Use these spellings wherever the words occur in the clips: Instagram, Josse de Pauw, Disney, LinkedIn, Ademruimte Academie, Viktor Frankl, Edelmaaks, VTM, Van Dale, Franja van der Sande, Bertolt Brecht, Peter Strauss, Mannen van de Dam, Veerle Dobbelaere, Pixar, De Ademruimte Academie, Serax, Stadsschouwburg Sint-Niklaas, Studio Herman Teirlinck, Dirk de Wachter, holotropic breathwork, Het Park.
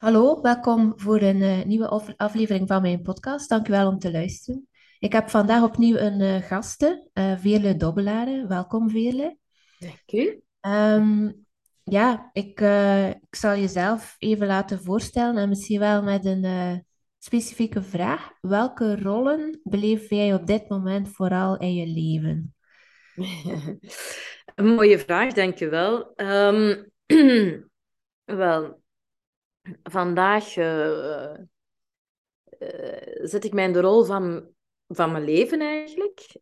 Hallo, welkom voor een nieuwe aflevering van mijn podcast. Dankjewel om te luisteren. Ik heb vandaag opnieuw een gasten, Veerle Dobbelaere. Welkom, Veerle. Dank u. Ik zal jezelf even laten voorstellen en misschien wel met een specifieke vraag. Welke rollen beleef jij op dit moment vooral in je leven? Een mooie vraag, dankjewel. Wel, vandaag zet ik mij in de rol van mijn leven eigenlijk.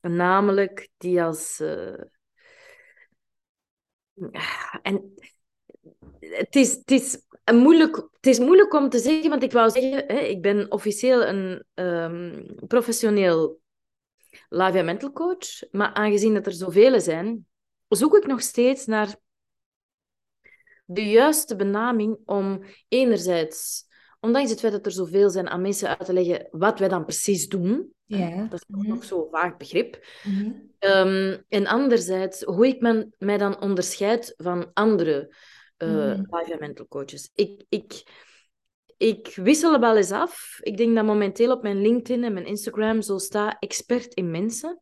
Namelijk die als... En het is moeilijk om te zeggen, want ik wou zeggen, ik ben officieel een professioneel life en mental coach, maar aangezien dat er zoveel zijn, zoek ik nog steeds naar de juiste benaming om enerzijds, ondanks het feit dat er zoveel zijn, aan mensen uit te leggen wat wij dan precies doen. Ja. Dat is nog zo'n vaag begrip. Mm-hmm. En anderzijds, hoe ik mij dan onderscheid van andere life en mental coaches. Ik wissel wel eens af. Ik denk dat momenteel op mijn LinkedIn en mijn Instagram zo staat expert in mensen.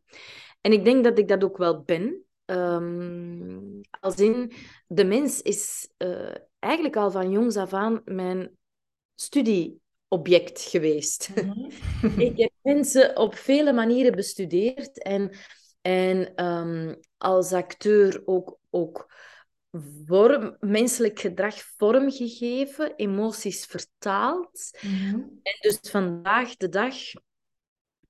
En ik denk dat ik dat ook wel ben. Als in, de mens is eigenlijk al van jongs af aan mijn studieobject geweest. Mm-hmm. Ik heb mensen op vele manieren bestudeerd en als acteur ook menselijk gedrag vormgegeven, emoties vertaald. Mm-hmm. En dus vandaag de dag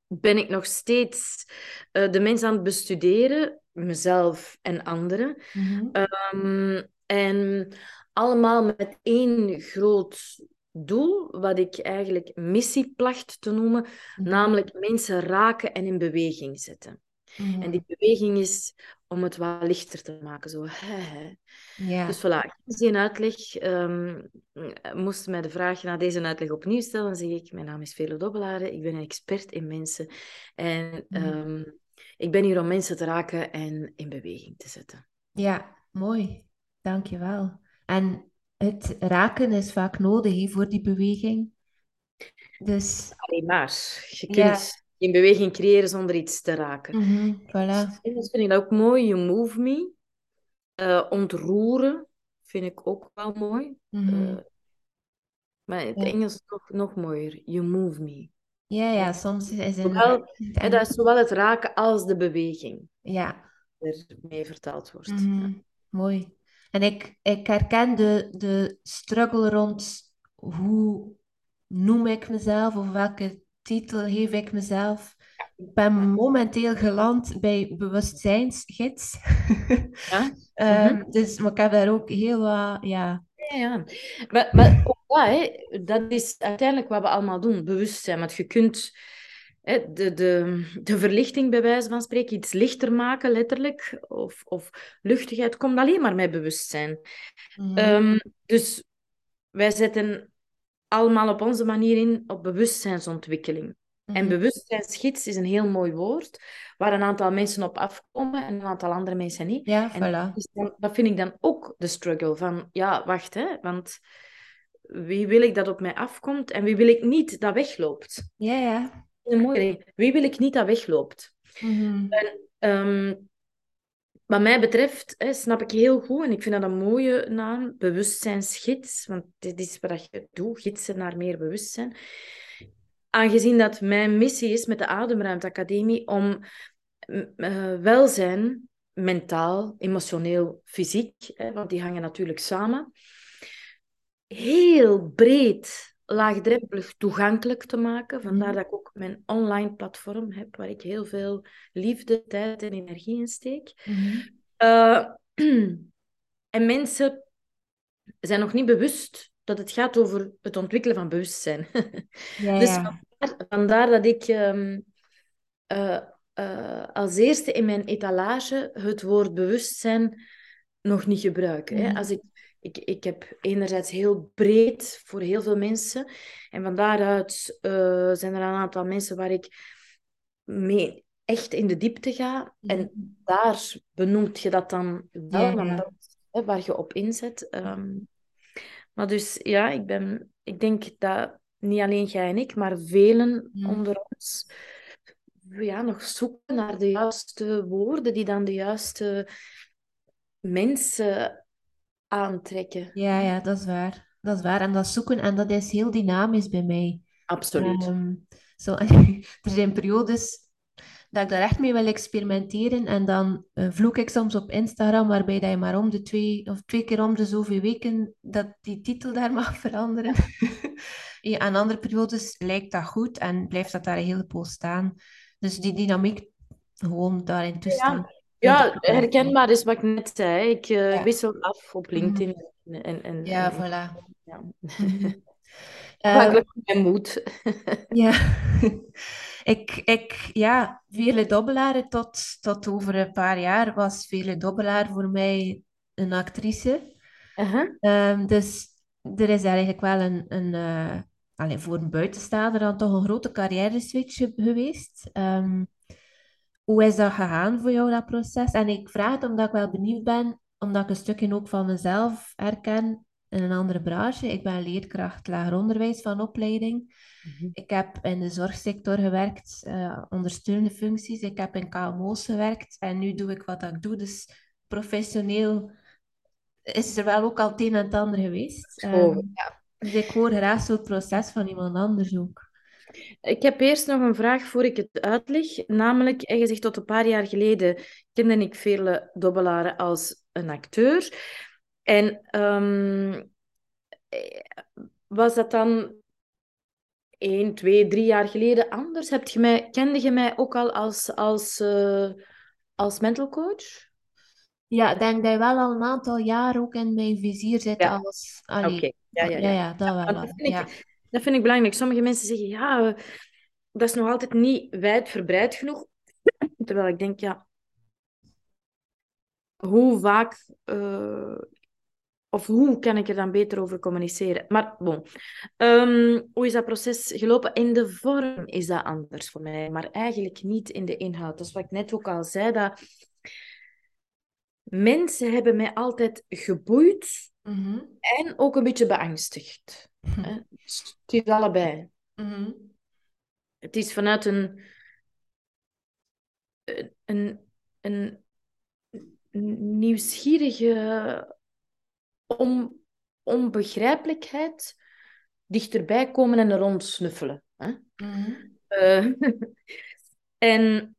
ben ik nog steeds de mens aan het bestuderen, mezelf en anderen. Mm-hmm. En allemaal met één groot doel, wat ik eigenlijk missie placht te noemen, namelijk mensen raken en in beweging zetten. Mm-hmm. En die beweging is om het wat lichter te maken. Zo. Yeah. Dus voilà, geen uitleg. Moest mij de vraag na deze uitleg opnieuw stellen, dan zeg ik, mijn naam is Veerle Dobbelaere, ik ben een expert in mensen. En ik ben hier om mensen te raken en in beweging te zetten. Ja, mooi. Dank je wel. En het raken is vaak nodig voor die beweging. Dus... Alleen maar. Je kunt geen beweging creëren zonder iets te raken. Mm-hmm, voilà. Dus vind ik dat ook mooi. You move me. Ontroeren vind ik ook wel mooi. Mm-hmm. Maar in het Engels is nog mooier. You move me. Ja, soms is het... dat is zowel het raken als de beweging. Ja. Die ermee vertaald wordt. Mm-hmm. Ja. Mooi. En ik herken de struggle rond hoe noem ik mezelf of welke titel geef ik mezelf. Ik ben momenteel geland bij bewustzijnsgids. Ja? Mm-hmm. Maar ik heb daar ook heel wat... Ja. Maar ook dat is uiteindelijk wat we allemaal doen. Bewustzijn. Want je kunt de verlichting bij wijze van spreken iets lichter maken, letterlijk. Of luchtigheid komt alleen maar met bewustzijn. Mm. Dus wij zetten allemaal op onze manier in op bewustzijnsontwikkeling. Mm. En bewustzijnsgids is een heel mooi woord, waar een aantal mensen op afkomen en een aantal andere mensen niet. Ja, voilà. En dat vind ik dan ook de struggle van, want wie wil ik dat op mij afkomt en wie wil ik niet dat wegloopt? Ja. Wie wil ik niet dat wegloopt? Mm-hmm. En wat mij betreft, snap ik heel goed, en ik vind dat een mooie naam, bewustzijnsgids, want dit is wat je doet, gidsen naar meer bewustzijn. Aangezien dat mijn missie is met de Ademruimte Academie om welzijn, mentaal, emotioneel, fysiek, want die hangen natuurlijk samen, heel breed, laagdrempelig toegankelijk te maken. Vandaar dat ik ook mijn online platform heb, waar ik heel veel liefde, tijd en energie in steek. Mm-hmm. En mensen zijn nog niet bewust dat het gaat over het ontwikkelen van bewustzijn. Ja. Dus vandaar dat ik als eerste in mijn etalage het woord bewustzijn nog niet gebruik. Mm-hmm. Als ik heb enerzijds heel breed voor heel veel mensen. En van daaruit zijn er een aantal mensen waar ik mee echt in de diepte ga. Mm-hmm. En daar benoemt je dat dan wel, waar je op inzet. Maar dus ja, ik denk dat niet alleen jij en ik, maar velen onder ons ja, nog zoeken naar de juiste woorden die dan de juiste mensen aantrekken. Ja, dat is waar. Dat is waar. En dat zoeken, en dat is heel dynamisch bij mij. Absoluut. Er zijn periodes dat ik daar echt mee wil experimenteren. En dan vloek ik soms op Instagram, waarbij dat je maar om de 2 keer om de zoveel weken dat die titel daar mag veranderen. Ja, aan andere periodes lijkt dat goed en blijft dat daar een hele poos staan. Dus die dynamiek gewoon daarin tussen. Ja, herkenbaar is wat ik net zei. Ik wissel af op LinkedIn. En voilà. Ja. Makkelijk mijn moed. Ja. Ik Veerle Dobbelaere tot over een paar jaar was Veerle Dobbelaere voor mij een actrice. Uh-huh. Dus er is eigenlijk wel een voor een buitenstaander dan toch een grote carrière switch geweest. Hoe is dat gegaan voor jou, dat proces? En ik vraag het omdat ik wel benieuwd ben, omdat ik een stukje ook van mezelf herken in een andere branche. Ik ben leerkracht lager onderwijs van opleiding. Mm-hmm. Ik heb in de zorgsector gewerkt, ondersteunende functies. Ik heb in KMO's gewerkt en nu doe ik wat ik doe. Dus professioneel is er wel ook al het een en het ander geweest. Dus ik hoor graag zo'n proces van iemand anders ook. Ik heb eerst nog een vraag voor ik het uitleg. Namelijk, je zegt tot een paar jaar geleden kende ik Veerle Dobbelaere als een acteur. En was dat dan 1, 2, 3 jaar geleden anders? Kende je mij ook al als mental coach? Ja, ik denk dat je wel al een aantal jaar ook in mijn vizier zit als... Okay. Ja, dat wel. Dat vind ik belangrijk. Sommige mensen zeggen, dat is nog altijd niet wijdverbreid genoeg. Terwijl ik denk, hoe vaak... Of hoe kan ik er dan beter over communiceren? Maar bon, hoe is dat proces gelopen? In de vorm is dat anders voor mij, maar eigenlijk niet in de inhoud. Dat is wat ik net ook al zei, dat mensen hebben mij altijd geboeid en ook een beetje beangstigd. Mm-hmm. Het is allebei. Mm-hmm. Het is vanuit een nieuwsgierige... onbegrijpelijkheid dichterbij komen en er rond snuffelen. Hè? Mm-hmm. En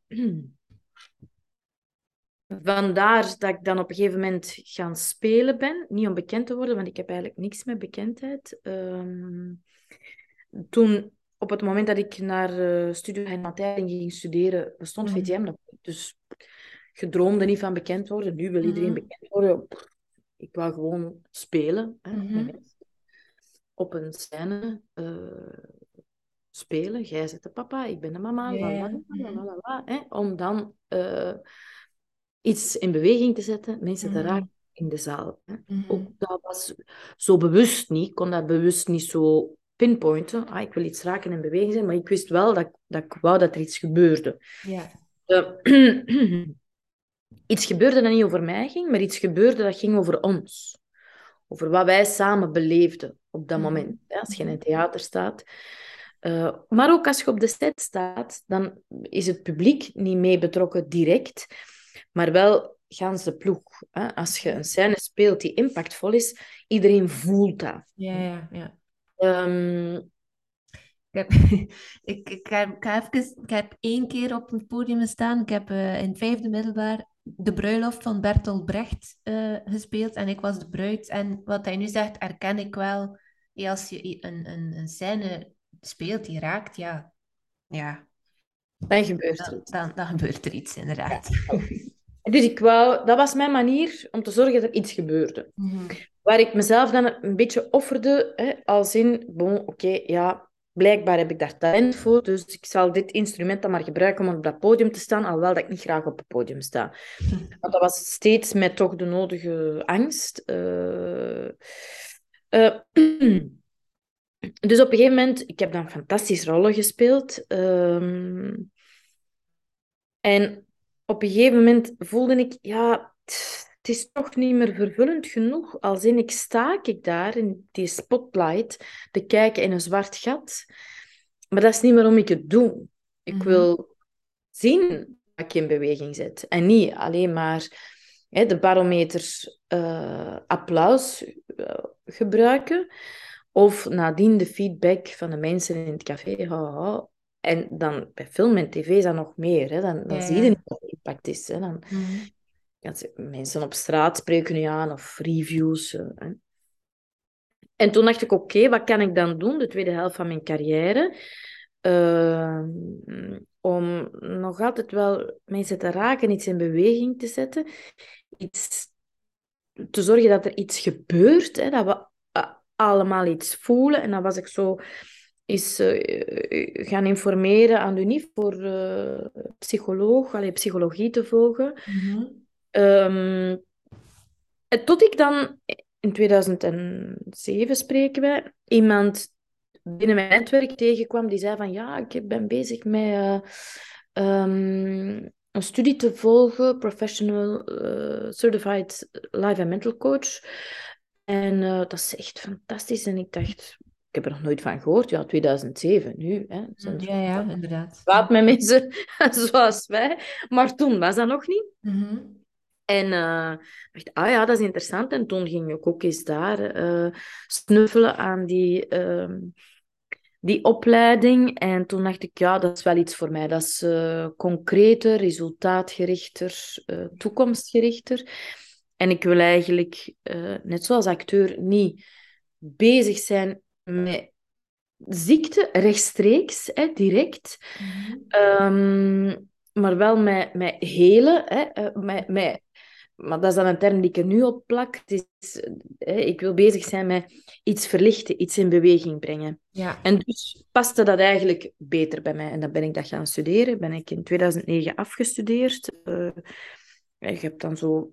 vandaar dat ik dan op een gegeven moment gaan spelen ben. Niet om bekend te worden, want ik heb eigenlijk niks met bekendheid. Toen, op het moment dat ik naar Studio Herman Teirlinck ging studeren, bestond VTM nog. Dus ik droomde niet van bekend worden. Nu wil iedereen bekend worden. Ik wou gewoon spelen. Hè, op een scène spelen. Jij zit de papa, ik ben de mama. Om dan iets in beweging te zetten. Mensen te raken in de zaal. Hè. Ook dat was zo bewust niet. Ik kon dat bewust niet zo pinpointen. Ik wil iets raken en beweging zijn. Maar ik wist wel dat ik wou dat er iets gebeurde. Ja. Iets gebeurde dat niet over mij ging, maar iets gebeurde dat ging over ons. Over wat wij samen beleefden op dat moment. Ja, als je in het theater staat. Maar ook als je op de set staat, dan is het publiek niet mee betrokken direct. Maar wel gans de ploeg. Hè? Als je een scène speelt die impactvol is, iedereen voelt dat. Ja. Ik heb 1 keer op het podium gestaan. Ik heb in het 5e middelbaar de bruiloft van Bertolt Brecht gespeeld. En ik was de bruid. En wat hij nu zegt, herken ik wel. Als je een scène speelt die raakt, dan gebeurt er iets. Dan gebeurt er iets, inderdaad. Ja. Dus dat was mijn manier om te zorgen dat er iets gebeurde. Mm-hmm. Waar ik mezelf dan een beetje offerde, hè, als in, blijkbaar heb ik daar talent voor, dus ik zal dit instrument dan maar gebruiken om op dat podium te staan, alhoewel dat ik niet graag op het podium sta. Want dat was steeds met toch de nodige angst. Dus op een gegeven moment, ik heb dan fantastisch rollen gespeeld. En op een gegeven moment voelde ik, het is toch niet meer vervullend genoeg. Als in ik sta ik daar in die spotlight te kijken in een zwart gat. Maar dat is niet waarom ik het doe. Ik wil zien dat ik in beweging zit. En niet alleen maar de barometer applaus gebruiken. Of nadien de feedback van de mensen in het café. En dan bij film en tv is dat nog meer. Hè? Dan zie je niet wat de impact is. Hè? Mensen op straat spreken nu aan of reviews. Hè? En toen dacht ik, oké, wat kan ik dan doen? De tweede helft van mijn carrière. Om nog altijd wel mensen te raken, iets in beweging te zetten. Iets te zorgen dat er iets gebeurt. Hè? Dat we allemaal iets voelen. En dan was ik zo is gaan informeren aan de UNIF voor psychologie te volgen. Tot ik dan, in 2007 spreken wij, iemand binnen mijn netwerk tegenkwam die zei van ja, ik ben bezig met een studie te volgen, Professional Certified Life and Mental Coach. En dat is echt fantastisch. En ik dacht, ik heb er nog nooit van gehoord. Ja, 2007, nu. Hè. Ja, inderdaad. Wat met mensen zoals wij. Maar toen was dat nog niet. En dacht, dat is interessant. En toen ging ik ook eens daar snuffelen aan die opleiding. En toen dacht ik, ja, dat is wel iets voor mij. Dat is concreter, resultaatgerichter, toekomstgerichter. En ik wil eigenlijk, net zoals acteur, niet bezig zijn met ziekte, rechtstreeks, direct. Maar wel met helen. Maar dat is dan een term die ik er nu op plak. Het is, ik wil bezig zijn met iets verlichten, iets in beweging brengen. Ja. En dus paste dat eigenlijk beter bij mij. En dan ben ik dat gaan studeren. Ben ik in 2009 afgestudeerd. Je hebt dan zo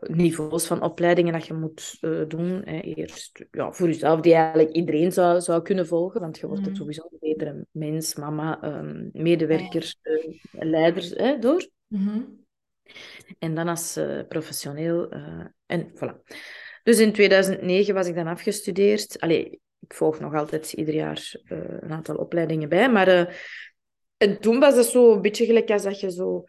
niveaus van opleidingen dat je moet doen. Eerst voor jezelf, die eigenlijk iedereen zou kunnen volgen, want je wordt het sowieso een betere mens, mama, medewerker, leider door. En dan als professioneel. En voilà. Dus in 2009 was ik dan afgestudeerd. Allee, ik volg nog altijd ieder jaar een aantal opleidingen bij, maar en toen was het zo een beetje gelijk als dat je zo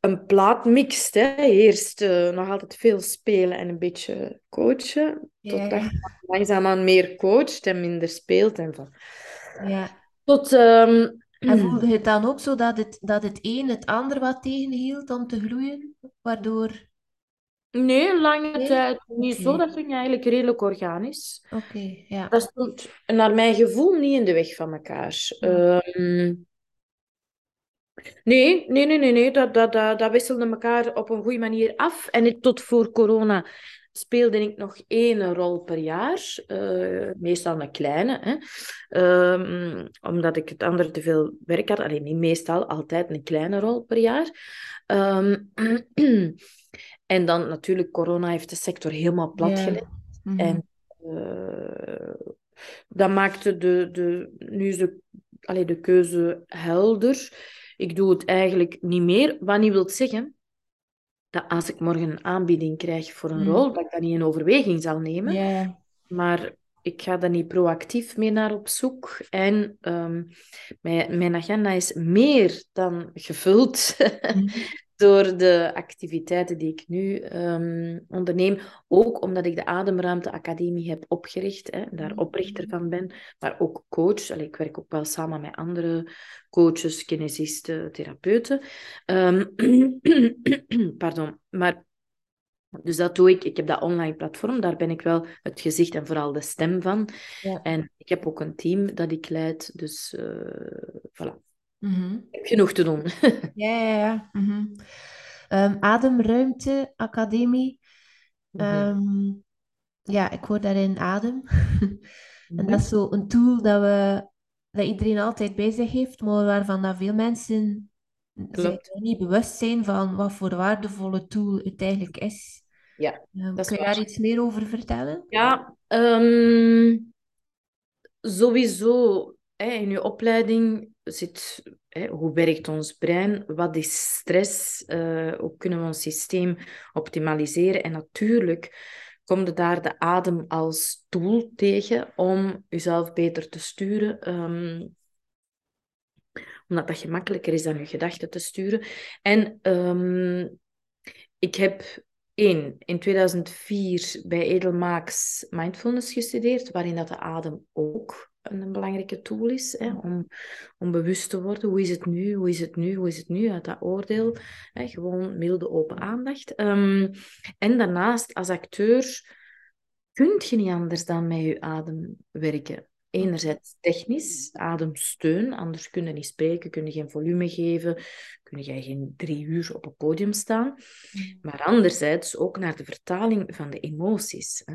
een plaat mixt, hè. Eerst nog altijd veel spelen en een beetje coachen. Totdat je langzaamaan meer coacht en minder speelt. En van. En voelde je het dan ook zo dat het een het ander wat tegenhield om te groeien? Waardoor... Nee, lange tijd niet zo. Dat ging eigenlijk redelijk organisch. Dat stond naar mijn gevoel niet in de weg van elkaar. Nee. Dat wisselde elkaar op een goede manier af. En tot voor corona speelde ik nog 1 rol per jaar. Meestal een kleine. Hè. Omdat ik het andere te veel werk had. Alleen niet meestal, altijd een kleine rol per jaar. En dan natuurlijk, corona heeft de sector helemaal platgelegd. En dat maakte de keuze helder. Ik doe het eigenlijk niet meer. Wat niet wil zeggen dat als ik morgen een aanbieding krijg voor een rol, dat ik dat niet in overweging zal nemen. Maar ik ga daar niet proactief mee naar op zoek. En mijn agenda is meer dan gevuld door de activiteiten die ik nu onderneem. Ook omdat ik de Ademruimte Academie heb opgericht. Daar oprichter van ben. Maar ook coach. Allee, ik werk ook wel samen met andere coaches, kinesisten, therapeuten. Pardon. Maar, dus dat doe ik. Ik heb dat online platform. Daar ben ik wel het gezicht en vooral de stem van. Ja. En ik heb ook een team dat ik leid. Dus voilà. Genoeg te doen. Ja. Ademruimte Academie. Ja, ik hoor daarin adem. En dat is zo een tool dat iedereen altijd bij zich heeft, maar waarvan dat veel mensen zich niet bewust zijn van wat voor waardevolle tool het eigenlijk is. Ja, kun je daar iets meer over vertellen? Ja, sowieso in je opleiding zit hoe werkt ons brein, wat is stress, hoe kunnen we ons systeem optimaliseren. En natuurlijk kom je daar de adem als tool tegen om jezelf beter te sturen, omdat dat gemakkelijker is dan je gedachten te sturen. En ik heb in 2004 bij Edelmaaks mindfulness gestudeerd, waarin dat de adem ook een belangrijke tool is, hè, om bewust te worden. Hoe is het nu? Hoe is het nu? Hoe is het nu? Uit dat oordeel. Hè, gewoon milde open aandacht. En daarnaast, als acteur, kun je niet anders dan met je adem werken. Enerzijds technisch, ademsteun, anders kun je niet spreken, kun je geen volume geven, kun je geen 3 uur op een podium staan. Maar anderzijds ook naar de vertaling van de emoties, hè.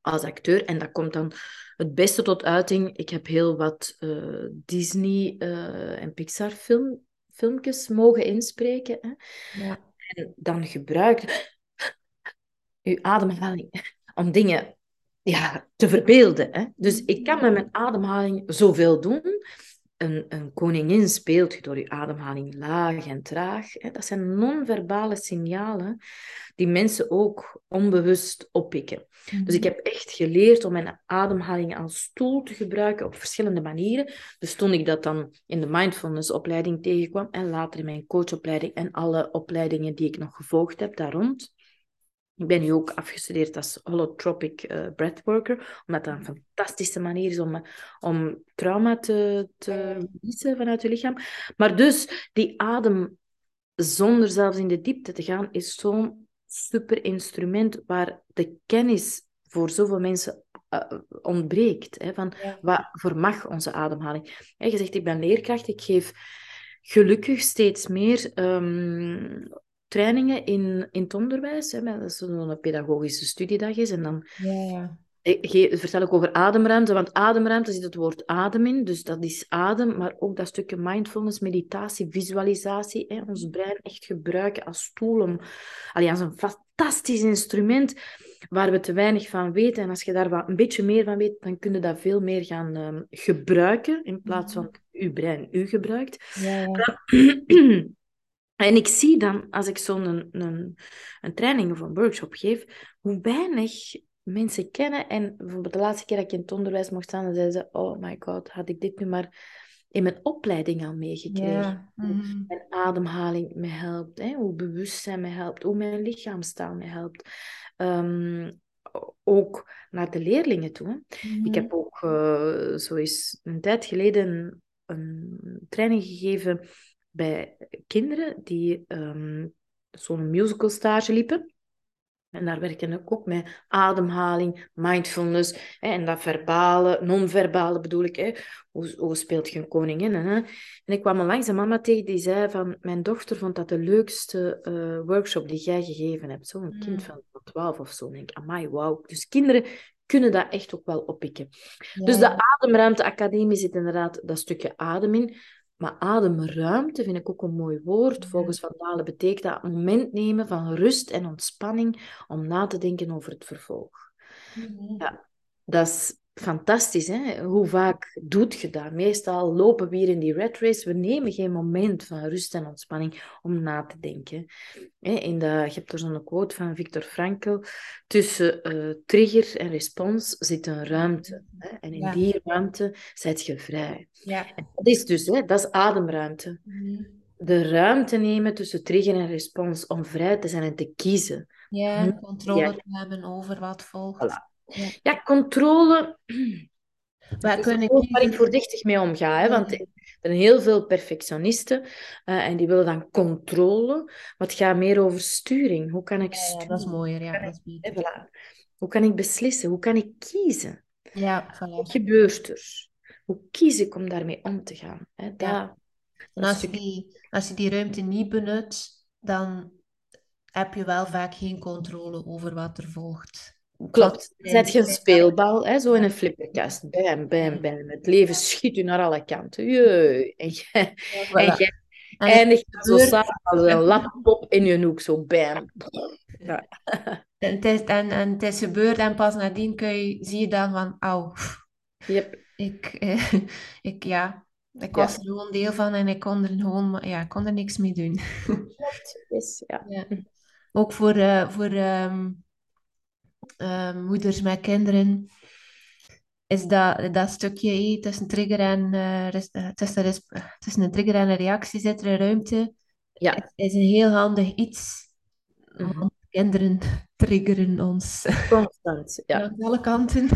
Als acteur, en dat komt dan het beste tot uiting. Ik heb heel wat Disney en Pixar filmpjes mogen inspreken, hè. Ja. En dan gebruikt uw ademhaling om dingen... ja, te verbeelden, hè? Dus ik kan met mijn ademhaling zoveel doen. Een koningin speelt je door je ademhaling laag en traag, hè? Dat zijn non-verbale signalen die mensen ook onbewust oppikken. Dus ik heb echt geleerd om mijn ademhaling als tool te gebruiken op verschillende manieren. Dus toen ik dat dan in de mindfulness-opleiding tegenkwam en later in mijn coachopleiding en alle opleidingen die ik nog gevolgd heb daar rond... Ik ben nu ook afgestudeerd als holotropic breathworker, omdat dat een fantastische manier is om trauma te verliezen vanuit je lichaam. Maar dus, die adem zonder zelfs in de diepte te gaan, is zo'n super instrument waar de kennis voor zoveel mensen ontbreekt. Hè, van, ja. Wat vermag onze ademhaling? Ja, je zegt, ik ben leerkracht, ik geef gelukkig steeds meer... trainingen in het onderwijs, hè, dat is zo'n pedagogische studiedag is. En dan vertel ik over ademruimte, want ademruimte zit het woord adem in, dus dat is adem, maar ook dat stukje mindfulness, meditatie, visualisatie, hè, ons brein echt gebruiken als tool, als een fantastisch instrument waar we te weinig van weten. En als je daar wat een beetje meer van weet, dan kun je dat veel meer gaan gebruiken, in plaats van uw brein u gebruikt. En ik zie dan, als ik zo'n een training of een workshop geef, hoe weinig mensen kennen. En bijvoorbeeld de laatste keer dat ik in het onderwijs mocht staan, dan zeiden ze, oh my god, had ik dit nu maar in mijn opleiding al meegekregen. Ja. Hoe mijn ademhaling me helpt, hè? Hoe bewustzijn me helpt, hoe mijn lichaamstaal me helpt. Ook naar de leerlingen toe. Hè? Ik heb ook zo eens een tijd geleden een training gegeven... bij kinderen die zo'n musical stage liepen. En daar werken ik ook met ademhaling, mindfulness, hè, en dat verbale, non-verbale bedoel ik. Hè. Hoe speelt je een koningin? Hè? En ik kwam onlangs een mama tegen die zei van... Mijn dochter vond dat de leukste workshop die jij gegeven hebt. Zo'n kind van 12 of zo. En ik, amai, wauw. Dus kinderen kunnen dat echt ook wel oppikken. Ja. Dus de Ademruimte Academie zit inderdaad dat stukje adem in... Maar ademruimte vind ik ook een mooi woord. Volgens Van Dale betekent dat een moment nemen van rust en ontspanning om na te denken over het vervolg. Ja, dat is fantastisch, hè? Hoe vaak doet je dat? Meestal lopen we hier in die rat race. We nemen geen moment van rust en ontspanning om na te denken. Je hebt er zo'n quote van Viktor Frankl. Tussen trigger en respons zit een ruimte. Hè? En in die ruimte zit je vrij. Ja. Dat is dus, hè, dat is ademruimte. De ruimte nemen tussen trigger en respons om vrij te zijn en te kiezen. Ja, controle te hebben over wat volgt. Voilà. Ja, controle. Waar kun ik voorzichtig mee omga, hè? Want er zijn heel veel perfectionisten en die willen dan controle. Maar het gaat meer over sturing. Hoe kan ik sturen? Ja, dat is mooier. Ja, dat is beter. Hoe kan ik beslissen? Hoe kan ik kiezen? Ja, wat gebeurt er? Hoe kies ik om daarmee om te gaan? Hè? En als je die ruimte niet benut, dan heb je wel vaak geen controle over wat er volgt. Klopt, zet je een speelbal, hè, zo in een flipperkast. Bam, bam, bam. Het leven schiet u naar alle kanten. Jee. En jij eindigt zo samen als een laptop in je hoek. Zo, bam. Ja. En het is gebeurd en pas nadien zie je dan van, au. Yep. Ik, Ik was er gewoon deel van en ik kon er gewoon ik kon er niks mee doen. Ja. Ook voor moeders met kinderen is dat stukje tussen trigger en tussen een trigger en een reactie zit er een ruimte. Ja. Het is een heel handig iets. Mm-hmm. Kinderen triggeren ons. Constant, ja. Aan alle kanten.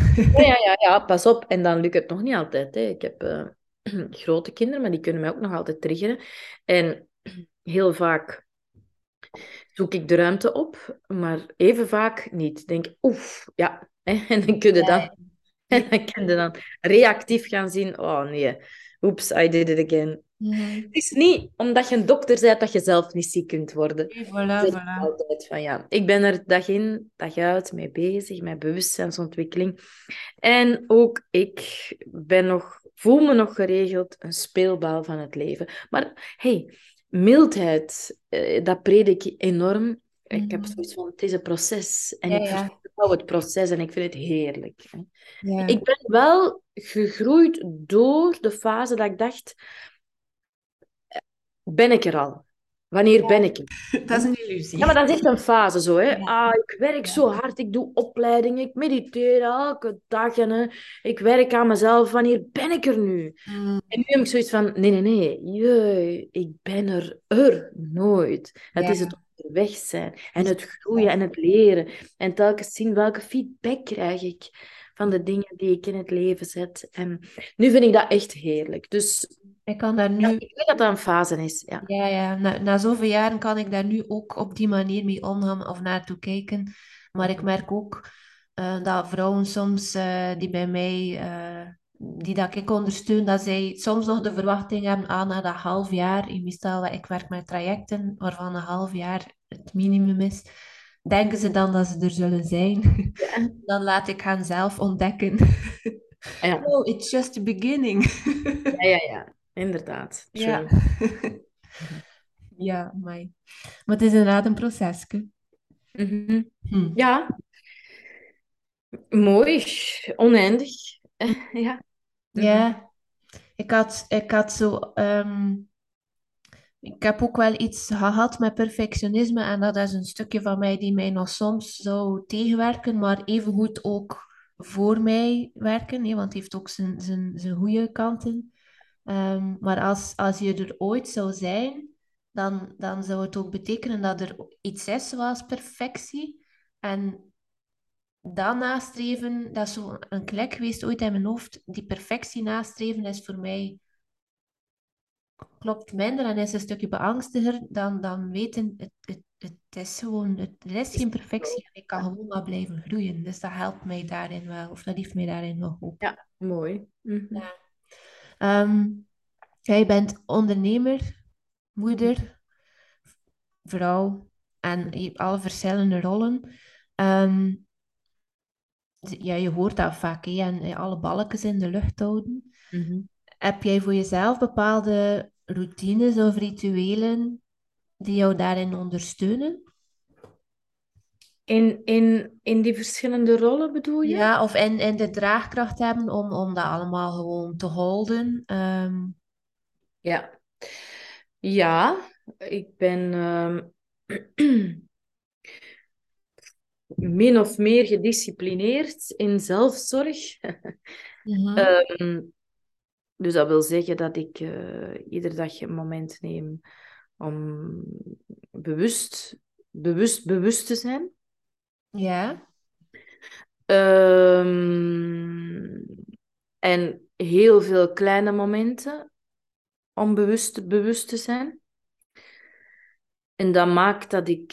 Ja, pas op. En dan lukt het nog niet altijd. Hè. Ik heb grote kinderen, maar die kunnen mij ook nog altijd triggeren. En heel vaak zoek ik de ruimte op, maar even vaak niet. Denk, en dan kun je dan reactief gaan zien. Oh nee, oeps, I did it again. Nee. Het is niet omdat je een dokter bent dat je zelf niet ziek kunt worden. Voilà. Altijd van, ik ben er dag in, dag uit mee bezig, met bewustzijnsontwikkeling. En ook ik voel me nog geregeld een speelbal van het leven. Maar mildheid, dat predik ik enorm. Ik heb zoiets van, het is een proces. En ik vertrouw het proces en ik vind het heerlijk. Ja. Ik ben wel gegroeid door de fase dat ik dacht, ben ik er al? Wanneer ben ik er? Dat is een illusie. Ja, maar dat is echt een fase zo. Hè? Ja. Ah, ik werk zo hard, ik doe opleidingen, ik mediteer elke dag. En, ik werk aan mezelf. Wanneer ben ik er nu? Mm. En nu heb ik zoiets van, nee. Jee, ik ben er nooit. Het is het onderweg zijn. En het groeien en het leren. En telkens zien welke feedback krijg ik van de dingen die ik in het leven zet. En nu vind ik dat echt heerlijk. Dus ik kan daar nu... ik weet dat dat een fase is. Ja, Na zoveel jaren kan ik daar nu ook op die manier mee omgaan of naartoe kijken. Maar ik merk ook dat vrouwen soms die bij mij, die dat ik ondersteun, dat zij soms nog de verwachting hebben na dat half jaar. In meestal, ik werk met trajecten waarvan een half jaar het minimum is. Denken ze dan dat ze er zullen zijn? Ja. Dan laat ik gaan zelf ontdekken. Ja. Oh, it's just the beginning. Ja. Inderdaad. True. Ja, amai. Maar het is inderdaad een procesje. Mm-hmm. Ja. Mooi. Oneindig. Ja. Ja. Ik had zo... Ik heb ook wel iets gehad met perfectionisme en dat is een stukje van mij die mij nog soms zou tegenwerken, maar evengoed ook voor mij werken, want het heeft ook zijn goede kanten. Maar als je er ooit zou zijn, dan zou het ook betekenen dat er iets is zoals perfectie. En dat nastreven, dat is zo een klik geweest ooit in mijn hoofd, die perfectie nastreven is voor mij... klopt minder en is een stukje beangstiger dan weten, het is gewoon, er is geen perfectie en ik kan gewoon maar blijven groeien. Dus dat helpt mij daarin wel, of dat heeft mij daarin nog op. Ja, mooi. Mm-hmm. Ja. Jij bent ondernemer, moeder, vrouw en je hebt alle verschillende rollen. Je hoort dat vaak, hè? En alle balkjes in de lucht houden. Mm-hmm. Heb jij voor jezelf bepaalde routines of rituelen die jou daarin ondersteunen? In die verschillende rollen bedoel je? Ja, of in de draagkracht hebben om dat allemaal gewoon te houden. Ja, ik ben min of meer gedisciplineerd in zelfzorg. Uh-huh. Dus dat wil zeggen dat ik iedere dag een moment neem om bewust te zijn. Ja. En heel veel kleine momenten om bewust te zijn. En dat maakt dat ik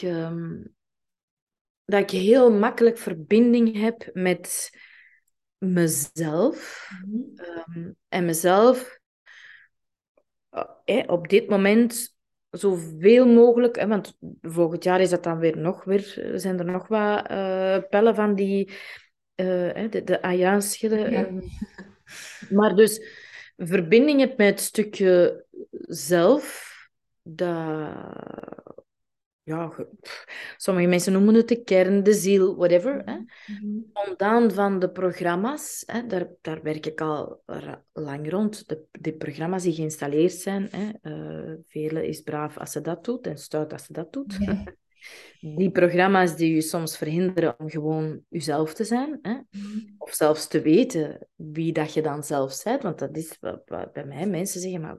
heel makkelijk verbinding heb met... mezelf. En mezelf op dit moment zoveel mogelijk, want volgend jaar is dat dan weer, zijn er nog wat pellen van die de ajaanschillen. Ja. Maar dus verbinding heb met het stukje zelf, dat ja, sommige mensen noemen het de kern, de ziel, whatever. Hè. Mm-hmm. Ondaan van de programma's, hè, daar werk ik al lang rond. De programma's die geïnstalleerd zijn. Hè. Veerle is braaf als ze dat doet en stout als ze dat doet. Yeah. Die programma's die je soms verhinderen om gewoon jezelf te zijn. Hè? Mm-hmm. Of zelfs te weten wie dat je dan zelf bent. Want dat is wat bij mij mensen zeggen, maar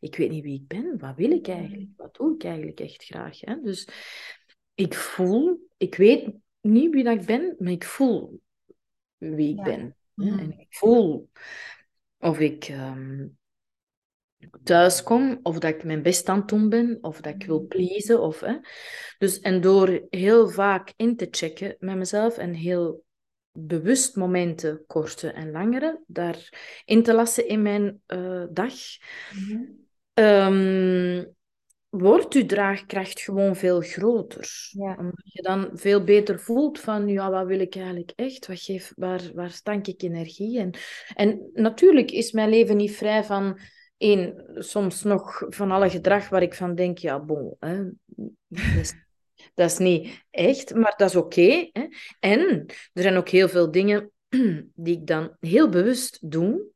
ik weet niet wie ik ben. Wat wil ik eigenlijk? Wat doe ik eigenlijk echt graag? Hè? Dus ik weet niet wie dat ik ben, maar ik voel wie ik ben. Mm-hmm. Hè? En ik voel of ik... thuis kom, of dat ik mijn best aan het doen ben, of dat ik wil pleasen. Of, hè. Dus, en door heel vaak in te checken met mezelf en heel bewust momenten, korte en langere, daar in te lassen in mijn dag, wordt uw draagkracht gewoon veel groter. Ja. Omdat je dan veel beter voelt van, ja, wat wil ik eigenlijk echt? Waar stank ik energie? En natuurlijk is mijn leven niet vrij van... soms nog van alle gedrag waar ik van denk, ja, bon, hè. Dat is niet echt, maar dat is oké. En er zijn ook heel veel dingen die ik dan heel bewust doe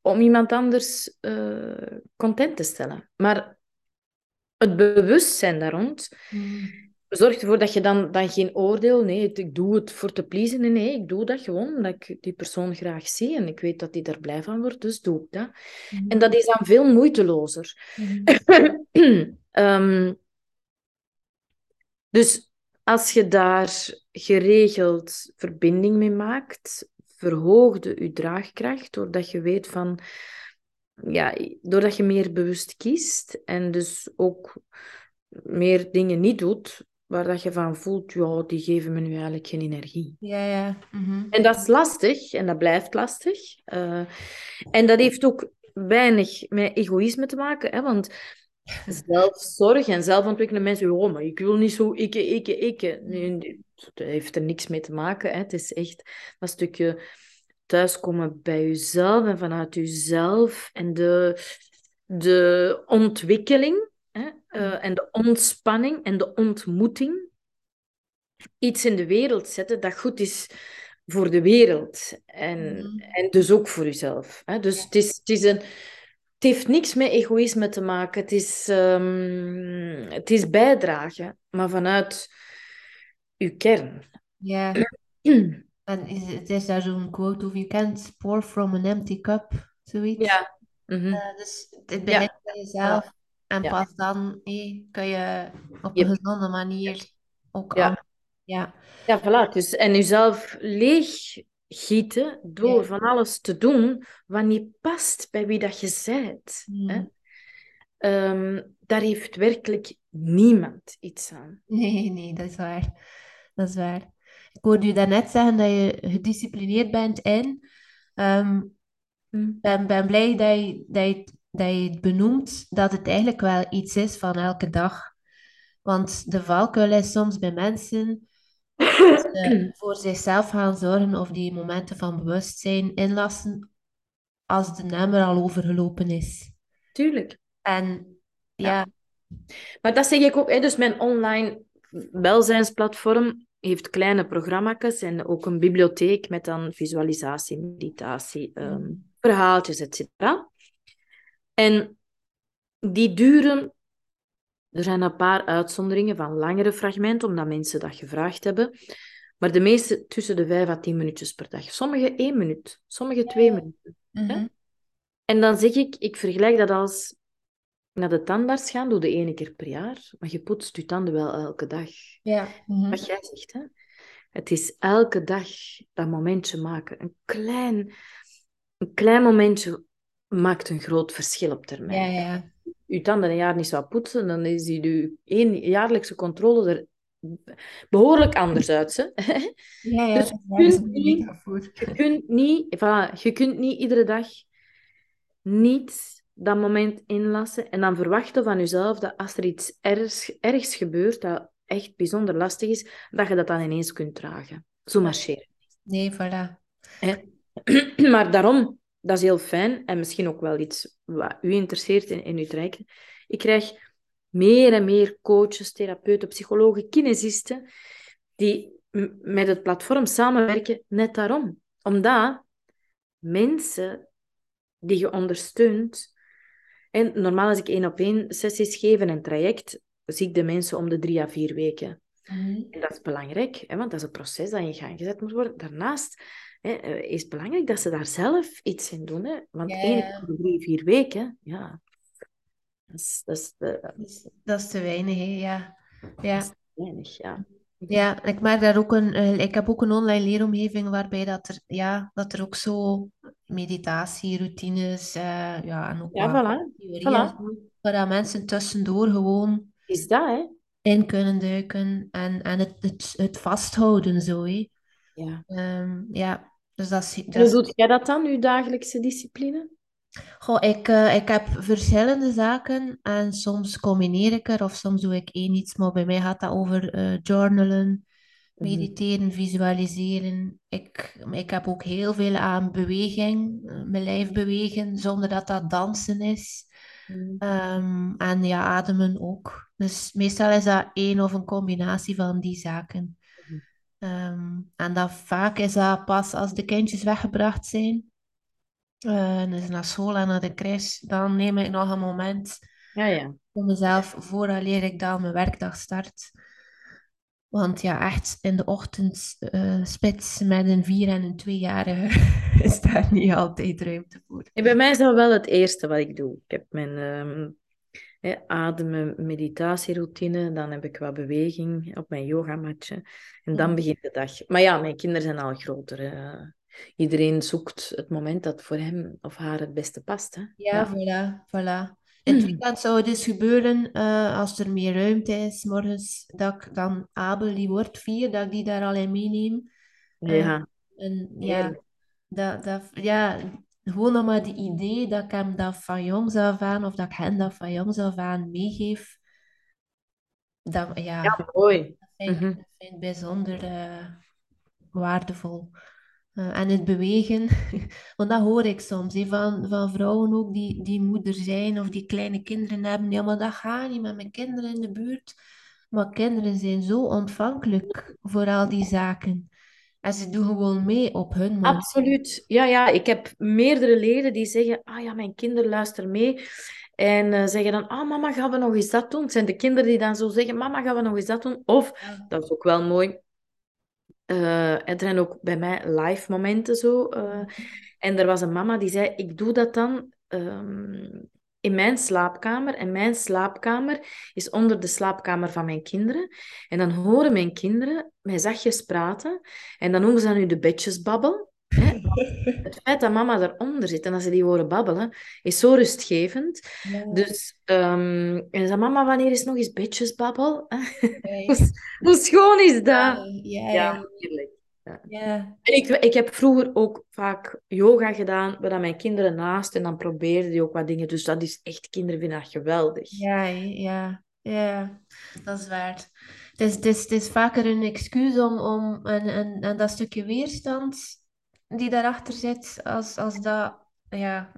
om iemand anders content te stellen. Maar het bewustzijn daar rond... Zorg ervoor dat je dan geen oordeel... Nee, ik doe het voor te pleasen. Nee, ik doe dat gewoon omdat ik die persoon graag zie. En ik weet dat die daar blij van wordt, dus doe ik dat. Mm-hmm. En dat is dan veel moeitelozer. Mm-hmm. Dus als je daar geregeld verbinding mee maakt, verhoogde je draagkracht, doordat je weet van... Ja, doordat je meer bewust kiest en dus ook... meer dingen niet doet, waar dat je van voelt, ja, die geven me nu eigenlijk geen energie. Ja, ja. Mm-hmm. En dat is lastig, en dat blijft lastig. En dat heeft ook weinig met egoïsme te maken, hè, want zelfzorg en zelfontwikkelen mensen, oh, maar ik wil niet zo ikke. Nee, dat heeft er niks mee te maken, hè. Het is echt dat stukje thuiskomen bij jezelf en vanuit jezelf en de ontwikkeling. En de ontspanning en de ontmoeting. Iets in de wereld zetten dat goed is voor de wereld. En dus ook voor jezelf. Hè? Dus ja. Het heeft niks met egoïsme te maken. Het is bijdragen, maar vanuit uw kern. Ja. En het is daar zo'n quote over, you can't pour from an empty cup, zoiets. Ja. Mm-hmm. Dus het begint bij jezelf. En pas dan kun je op een gezonde manier ook aan. Ja. Ja, voilà. Dus, en jezelf leeg gieten door van alles te doen wat niet past bij wie dat je bent. Mm. Hè? Daar heeft werkelijk niemand iets aan. Nee, dat is waar. Ik hoorde je daarnet zeggen dat je gedisciplineerd bent in. Ben blij dat je het benoemt, dat het eigenlijk wel iets is van elke dag. Want de valkuil is soms bij mensen die voor zichzelf gaan zorgen of die momenten van bewustzijn inlassen als de nummer al overgelopen is. Tuurlijk. En ja. Maar dat zeg ik ook, hè? Dus mijn online welzijnsplatform heeft kleine programma's en ook een bibliotheek met dan visualisatie, meditatie, verhaaltjes, etc. En die duren... Er zijn een paar uitzonderingen van langere fragmenten, omdat mensen dat gevraagd hebben. Maar de meeste tussen de 5 à 10 minuutjes per dag. Sommige 1 minuut, sommige 2 minuten. Mm-hmm. Hè? En dan zeg ik vergelijk dat als naar de tandarts gaan, doe de 1 keer per jaar. Maar je poetst je tanden wel elke dag. Ja. Mm-hmm. Wat jij zegt, hè? Het is elke dag dat momentje maken. Een klein momentje... maakt een groot verschil op termijn. Ja. Uw tanden een jaar niet zou poetsen, dan is uw jaarlijkse controle er behoorlijk anders uit. Hè? Ja, dus je kunt niet iedere dag niet dat moment inlassen en dan verwachten van jezelf dat als er iets ergs gebeurt, dat echt bijzonder lastig is, dat je dat dan ineens kunt dragen. Zo marcheren. Nee, voilà. Maar daarom... Dat is heel fijn en misschien ook wel iets wat u interesseert in uw traject. Ik krijg meer en meer coaches, therapeuten, psychologen, kinesisten, die met het platform samenwerken, net daarom. Omdat mensen die je ondersteunt... En normaal als ik 1-op-1 sessies geef en een traject, zie ik de mensen om de 3 à 4 weken. Mm. En dat is belangrijk, hè, want dat is een proces dat in gang gezet moet worden. Daarnaast is het belangrijk dat ze daar zelf iets in doen. Hè, want 1 op de 3, 4 weken, ja... Dat is te weinig, hè? Ja. Ja. Dat is te weinig, ja. Ja, ik merk daar ook ik heb ook een online leeromgeving waarbij dat er ook zo meditatie, routines, en ook theorieën, waar mensen tussendoor gewoon is dat, hè? In kunnen duiken en het vasthouden zo, hè? Ja. Dus dat is... Doet jij dat dan, uw dagelijkse discipline? Goh, ik heb verschillende zaken en soms combineer ik er of soms doe ik één iets, maar bij mij gaat dat over journalen, mediteren, visualiseren. Ik heb ook heel veel aan beweging, mijn lijf bewegen, zonder dat dat dansen is. En ja, ademen ook. Dus meestal is dat één of een combinatie van die zaken. En dat vaak is dat pas als de kindjes weggebracht zijn. Dus naar school en naar de crash, dan neem ik nog een moment voor mezelf, vooraleer ik dan mijn werkdag start. Want ja, echt in de ochtendspits met een 4- en een 2-jarige is daar niet altijd ruimte voor. En bij mij is dat wel het eerste wat ik doe. Ik heb mijn ademen, meditatieroutine, dan heb ik wat beweging op mijn yogamatje. En dan begint de dag. Maar ja, mijn kinderen zijn al groter, Iedereen zoekt het moment dat voor hem of haar het beste past. Hè? Ja, voilà. In het weekend zou het dus gebeuren, als er meer ruimte is, morgens, dat ik dan Abel, die wordt 4, dat ik die daar al in meeneem. Ja. Gewoon nog maar het idee dat ik hem dat van jongs af aan, of dat ik hen dat van jongs af aan meegeef. Dat, mooi. Dat vind ik bijzonder waardevol. En het bewegen, want dat hoor ik soms van vrouwen ook die moeder zijn of die kleine kinderen hebben. Ja, maar dat gaat niet met mijn kinderen in de buurt. Maar kinderen zijn zo ontvankelijk voor al die zaken. En ze doen gewoon mee op hun manier. Absoluut. Ja, ik heb meerdere leden die zeggen, mijn kinderen luisteren mee. En zeggen dan, mama, gaan we nog eens dat doen? Het zijn de kinderen die dan zo zeggen, mama, gaan we nog eens dat doen? Of, dat is ook wel mooi... er zijn ook bij mij live momenten zo. En er was een mama die zei, ik doe dat dan in mijn slaapkamer. En mijn slaapkamer is onder de slaapkamer van mijn kinderen. En dan horen mijn kinderen mij zachtjes praten. En dan noemen ze dan nu de bedjesbabbel. Het feit dat mama daaronder zit en dat ze die horen babbelen, is zo rustgevend. Ja. Dus, en zei mama, wanneer is nog eens bedjesbabbel? Nee. Hoe schoon is dat? Ja, heerlijk. Ja. En ik heb vroeger ook vaak yoga gedaan, waar mijn kinderen naast en dan probeerden die ook wat dingen. Dus dat is echt, kinderen vinden dat geweldig. Ja, dat is waar. Het is vaker een excuus om dat stukje weerstand... die daarachter zit, als dat... Ja,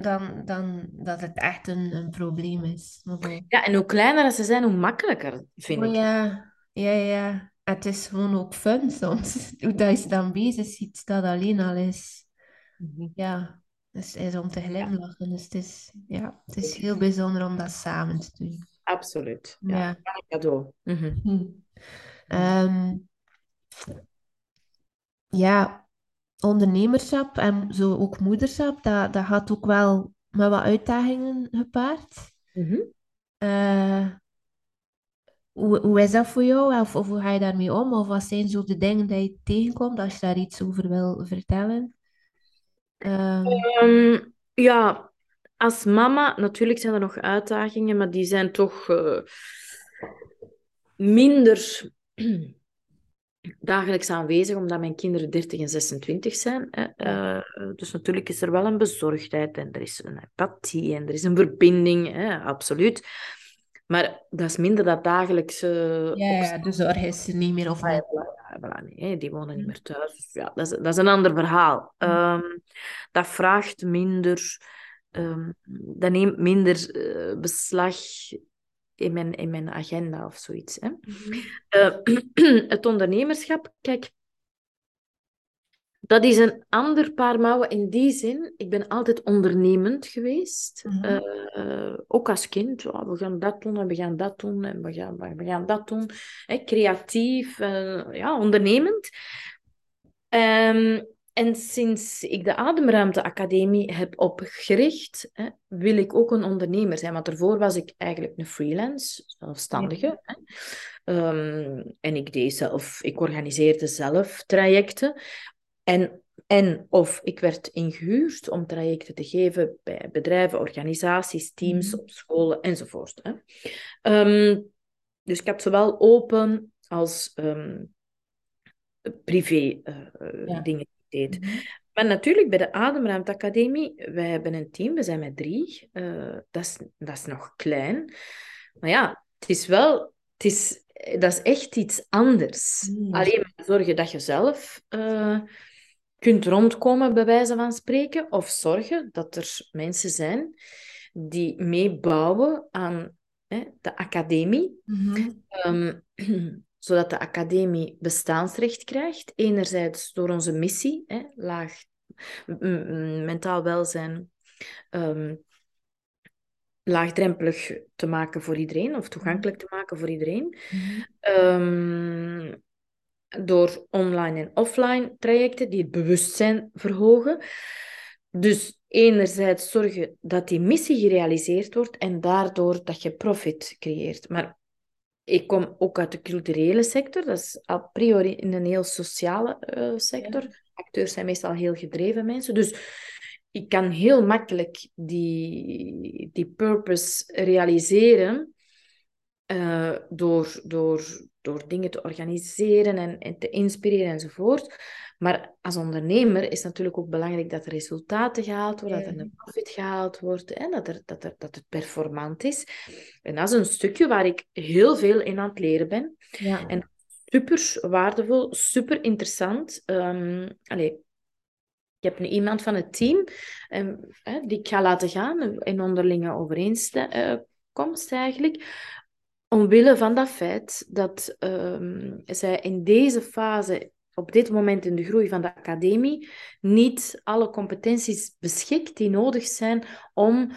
dan dat het echt een probleem is. Okay. Ja, en hoe kleiner ze zijn, hoe makkelijker, vind ik. Ja. Het is gewoon ook fun soms. Hoe dat je dan bezig ziet, dat alleen al is. Ja, is om te glimlachen. Dus het is heel bijzonder om dat samen te doen. Absoluut. Ja, een cadeau. Ondernemerschap en zo ook moederschap, dat gaat ook wel met wat uitdagingen gepaard. Hoe is dat voor jou? Of hoe ga je daarmee om? Of wat zijn zo de dingen die je tegenkomt, als je daar iets over wil vertellen? Als mama, natuurlijk zijn er nog uitdagingen, maar die zijn toch minder... dagelijks aanwezig, omdat mijn kinderen 30 en 26 zijn. Dus natuurlijk is er wel een bezorgdheid en er is een empathie en er is een verbinding, absoluut. Maar dat is minder dat dagelijkse... de zorg is er niet meer of niet. Nee, die wonen niet meer thuis. Dus dat is een ander verhaal. Dat vraagt minder... dat neemt minder beslag in mijn agenda of zoiets. Hè. Mm-hmm. Het ondernemerschap, kijk, dat is een ander paar mouwen in die zin. Ik ben altijd ondernemend geweest. Mm-hmm. Ook als kind. Ja, we gaan dat doen en we gaan dat doen en we gaan dat doen. Hè, creatief, ondernemend. En sinds ik de Ademruimte Academie heb opgericht, wil ik ook een ondernemer zijn. Want daarvoor was ik eigenlijk een freelance, zelfstandige. Ja. En ik deed zelf, ik organiseerde zelf trajecten. En of ik werd ingehuurd om trajecten te geven bij bedrijven, organisaties, teams, op scholen enzovoort. Hè. Dus ik heb zowel open als privé dingen deed. Mm-hmm. Maar natuurlijk, bij de Ademruimte Academie, wij hebben een team, we zijn met 3. Dat is nog klein. Maar ja, dat is echt iets anders. Mm. Alleen maar zorgen dat je zelf kunt rondkomen, bij wijze van spreken. Of zorgen dat er mensen zijn die meebouwen aan de academie. Mm-hmm. Zodat de academie bestaansrecht krijgt. Enerzijds door onze missie, laag mentaal welzijn... laagdrempelig te maken voor iedereen, of toegankelijk te maken voor iedereen. Mm-hmm. Door online en offline trajecten die het bewustzijn verhogen. Dus enerzijds zorgen dat die missie gerealiseerd wordt en daardoor dat je profit creëert. Maar ik kom ook uit de culturele sector, dat is a priori in een heel sociale sector. Ja. Acteurs zijn meestal heel gedreven mensen, dus... ik kan heel makkelijk die purpose realiseren door dingen te organiseren en te inspireren enzovoort. Maar als ondernemer is het natuurlijk ook belangrijk dat er resultaten gehaald worden, dat er een profit gehaald wordt en dat het performant is. En dat is een stukje waar ik heel veel in aan het leren ben. Ja. En super waardevol, super interessant. Ik heb nu iemand van het team die ik ga laten gaan, in onderlinge overeenkomst eigenlijk, omwille van dat feit dat zij in deze fase, op dit moment in de groei van de academie, niet alle competenties beschikt die nodig zijn om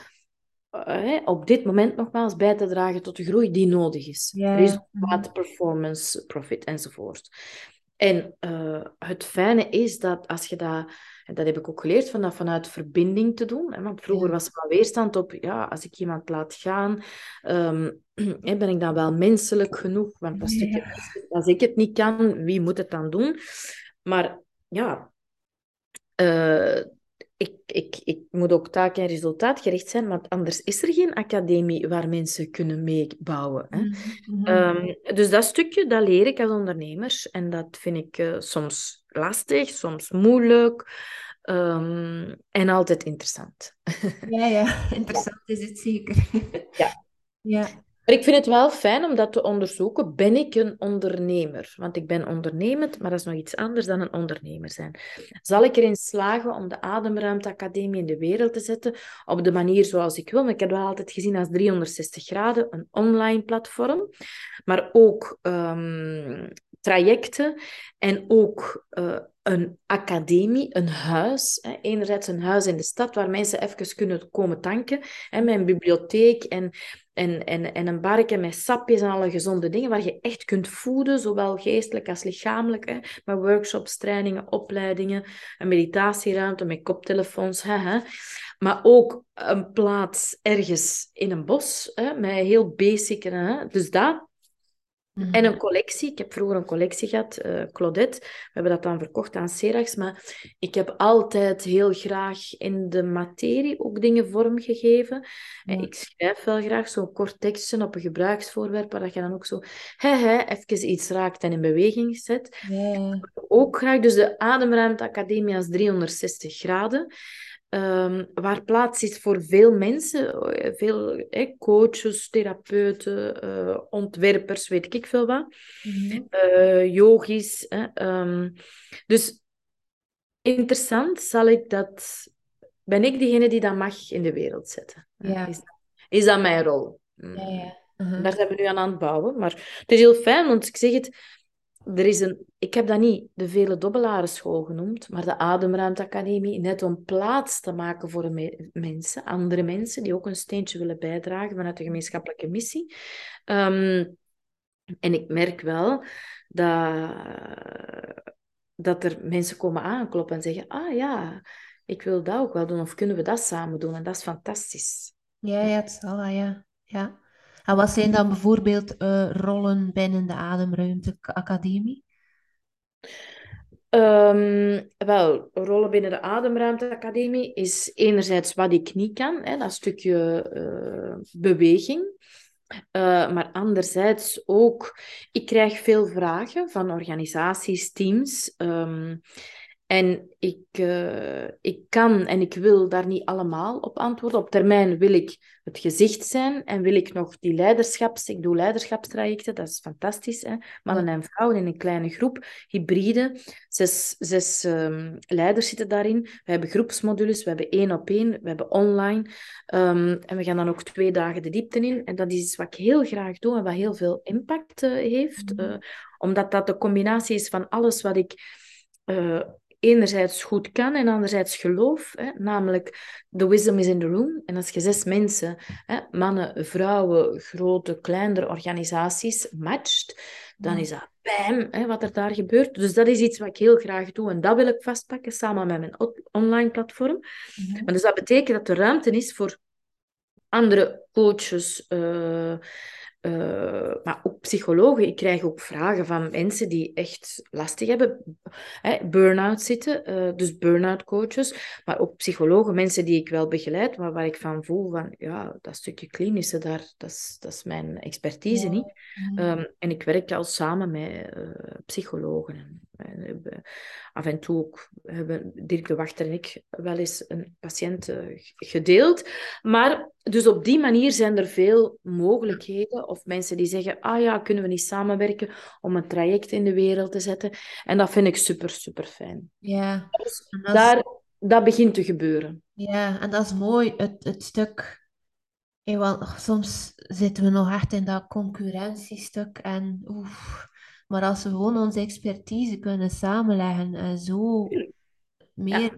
op dit moment nogmaals bij te dragen tot de groei die nodig is. Ja. Resultaat, performance, profit enzovoort. En het fijne is dat als je dat... En dat heb ik ook geleerd, van dat vanuit verbinding te doen. Hè? Want vroeger was er wel weerstand op, als ik iemand laat gaan, ben ik dan wel menselijk genoeg? Want als ik het niet kan, wie moet het dan doen? Maar ik moet ook taak- en resultaatgericht zijn, want anders is er geen academie waar mensen kunnen meebouwen. Hè? Mm-hmm. Dus dat stukje, dat leer ik als ondernemer. En dat vind ik soms lastig, soms moeilijk en altijd interessant. Ja, interessant is het zeker. Ja. Maar ik vind het wel fijn om dat te onderzoeken. Ben ik een ondernemer? Want ik ben ondernemend, maar dat is nog iets anders dan een ondernemer zijn. Zal ik erin slagen om de Ademruimte Academie in de wereld te zetten op de manier zoals ik wil? Maar ik heb dat altijd gezien als 360 graden, een online platform, maar ook trajecten en ook een academie, een huis. Hè. Enerzijds een huis in de stad waar mensen even kunnen komen tanken. Hè, met een bibliotheek en een barke met sapjes en alle gezonde dingen waar je echt kunt voeden, zowel geestelijk als lichamelijk. Hè. Met workshops, trainingen, opleidingen, een meditatieruimte met koptelefoons. Hè. Maar ook een plaats ergens in een bos, hè, met heel basic. Hè. Dus dat. En een collectie. Ik heb vroeger een collectie gehad, Claudette. We hebben dat dan verkocht aan Serax. Maar ik heb altijd heel graag in de materie ook dingen vormgegeven. Ja. En ik schrijf wel graag zo'n kort tekstje op een gebruiksvoorwerp, waar je dan ook zo even iets raakt en in beweging zet. Ja. Ook graag. Dus de Ademruimte Academie als 360 graden. Waar plaats is voor veel mensen, veel coaches, therapeuten, ontwerpers, weet ik veel wat, yogis. Dus interessant, ben ik degene die dat mag in de wereld zetten. Is dat mijn rol? Ja. Uh-huh. Daar zijn we nu aan het bouwen. Maar het is heel fijn, want ik zeg het, er is een, ik heb dat niet de Veerle Dobbelaere school genoemd, maar de Ademruimte Academie, net om plaats te maken voor mensen, andere mensen die ook een steentje willen bijdragen vanuit de gemeenschappelijke missie. En ik merk wel dat er mensen komen aankloppen en zeggen, ah ja, ik wil dat ook wel doen, of kunnen we dat samen doen? En dat is fantastisch. Ja, ja, het zal, ja. Ja. En wat zijn dan bijvoorbeeld rollen binnen de Ademruimte Academie? Wel, rollen binnen de Ademruimte Academie is enerzijds wat ik niet kan, hè, dat stukje beweging. Maar anderzijds ook, ik krijg veel vragen van organisaties, teams. En ik kan en ik wil daar niet allemaal op antwoorden. Op termijn wil ik het gezicht zijn en wil ik nog die ik doe leiderschapstrajecten, dat is fantastisch, hè? Mannen en vrouwen in een kleine groep, hybride, zes leiders zitten daarin. We hebben groepsmodules, we hebben 1-op-1, we hebben online. En we gaan dan ook 2 dagen de diepte in. En dat is iets wat ik heel graag doe en wat heel veel impact heeft. Omdat dat de combinatie is van alles wat ik... enerzijds goed kan en anderzijds geloof, hè, namelijk the wisdom is in the room. En als je 6 mensen, hè, mannen, vrouwen, grote, kleinere organisaties matcht, dan is dat bam, hè, wat er daar gebeurt. Dus dat is iets wat ik heel graag doe en dat wil ik vastpakken samen met mijn online platform. Mm-hmm. Dus dat betekent dat er ruimte is voor andere coaches, maar ook psychologen. Ik krijg ook vragen van mensen die echt lastig hebben, burn-out zitten, dus burn-out coaches, maar ook psychologen, mensen die ik wel begeleid, maar waar ik van voel van, ja, dat stukje klinische daar, dat is mijn expertise niet. En ik werk al samen met psychologen. Af en toe ook hebben Dirk de Wachter en ik wel eens een patiënt gedeeld. Maar dus op die manier zijn er veel mogelijkheden. Of mensen die zeggen, ah ja, kunnen we niet samenwerken om een traject in de wereld te zetten. En dat vind ik super, super fijn. Ja. Dus dat begint te gebeuren. Ja, en dat is mooi, het stuk... Want soms zitten we nog hard in dat concurrentiestuk en maar als we gewoon onze expertise kunnen samenleggen en zo meer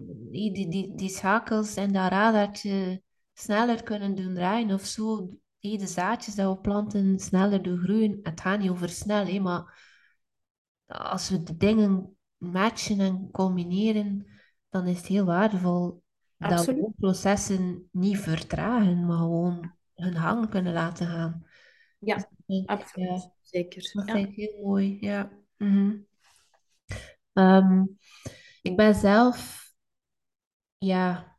die schakels en dat radartje sneller kunnen doen draaien of zo, de zaadjes dat we planten sneller doen groeien. Het gaat niet over snel, maar als we de dingen matchen en combineren, dan is het heel waardevol. Absoluut. Dat we processen niet vertragen, maar gewoon hun gang kunnen laten gaan. Ja, dus denk, absoluut. Zeker. Dat vind ik heel mooi, ja. Mm-hmm. Ik ben zelf... Ja...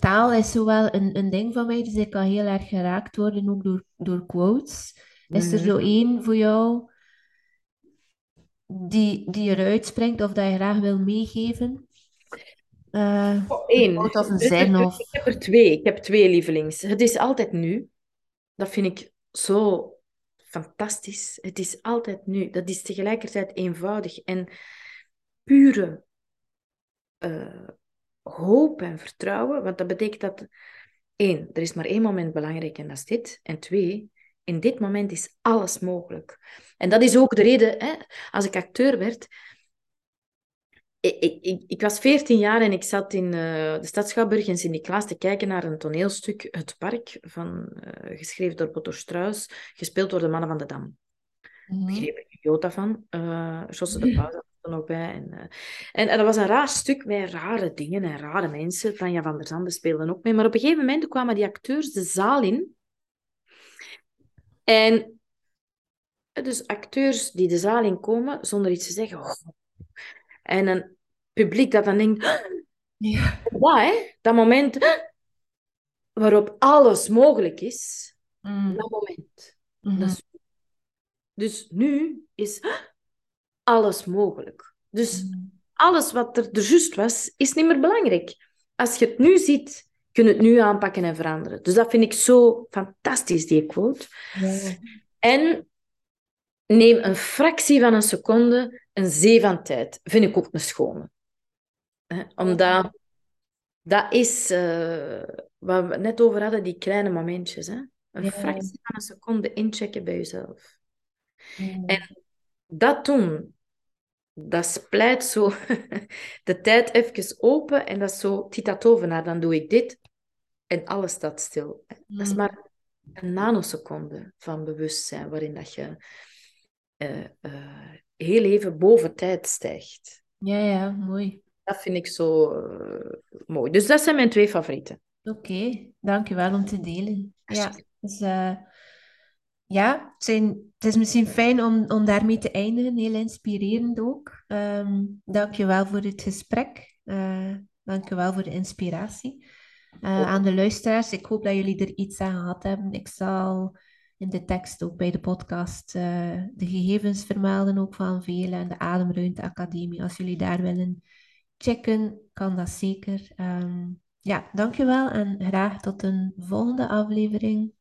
taal is zowel een ding van mij, dus ik kan heel erg geraakt worden, ook door quotes. Is er zo één voor jou die eruit springt of dat je graag wil meegeven? Een quote of een zin? Of... Ik heb er 2. Ik heb 2 lievelings. Het is altijd nu. Dat vind ik zo... fantastisch. Het is altijd nu. Dat is tegelijkertijd eenvoudig en pure hoop en vertrouwen. Want dat betekent dat 1, er is maar 1 moment belangrijk en dat is dit. En 2, in dit moment is alles mogelijk. En dat is ook de reden, hè, als ik acteur werd... Ik was 14 jaar en ik zat in de Stadsschouwburg in Sint-Niklaas te kijken naar een toneelstuk, Het Park, geschreven door Peter Strauss, gespeeld door de Mannen van de Dam. Daar begreep ik Jota van. Josse de Pauw zat er nog bij. En dat was een raar stuk met rare dingen en rare mensen. Franja van der Sande speelden ook mee. Maar op een gegeven moment kwamen die acteurs de zaal in. En dus acteurs die de zaal in komen zonder iets te zeggen... En een publiek dat dan denkt... Wat, hè? Dat moment waarop alles mogelijk is. Dat moment. Dat is... Dus nu is alles mogelijk. Dus alles wat er juist was, is niet meer belangrijk. Als je het nu ziet, kun je het nu aanpakken en veranderen. Dus dat vind ik zo fantastisch, die quote. Ja. En... neem een fractie van een seconde een zee van tijd. Vind ik ook een schone. Omdat dat is wat we net over hadden, die kleine momentjes. Hè? Een fractie van een seconde inchecken bij jezelf. En dat doen, dat splijt zo de tijd even open en dat is zo titatovenaar. Dan doe ik dit en alles staat stil. Dat is maar een nanoseconde van bewustzijn waarin dat je heel even boven tijd stijgt. Ja, ja, mooi. Dat vind ik zo mooi. Dus dat zijn mijn twee favorieten. Oké, dankjewel om te delen. Ja, dus, het is misschien fijn om daarmee te eindigen. Heel inspirerend ook. Dankjewel voor het gesprek. Dankjewel voor de inspiratie. Aan de luisteraars, ik hoop dat jullie er iets aan gehad hebben. Ik zal in de tekst ook bij de podcast de gegevens vermelden, ook van Veerle en de Ademruimte Academie. Als jullie daar willen checken, kan dat zeker. Dankjewel en graag tot een volgende aflevering.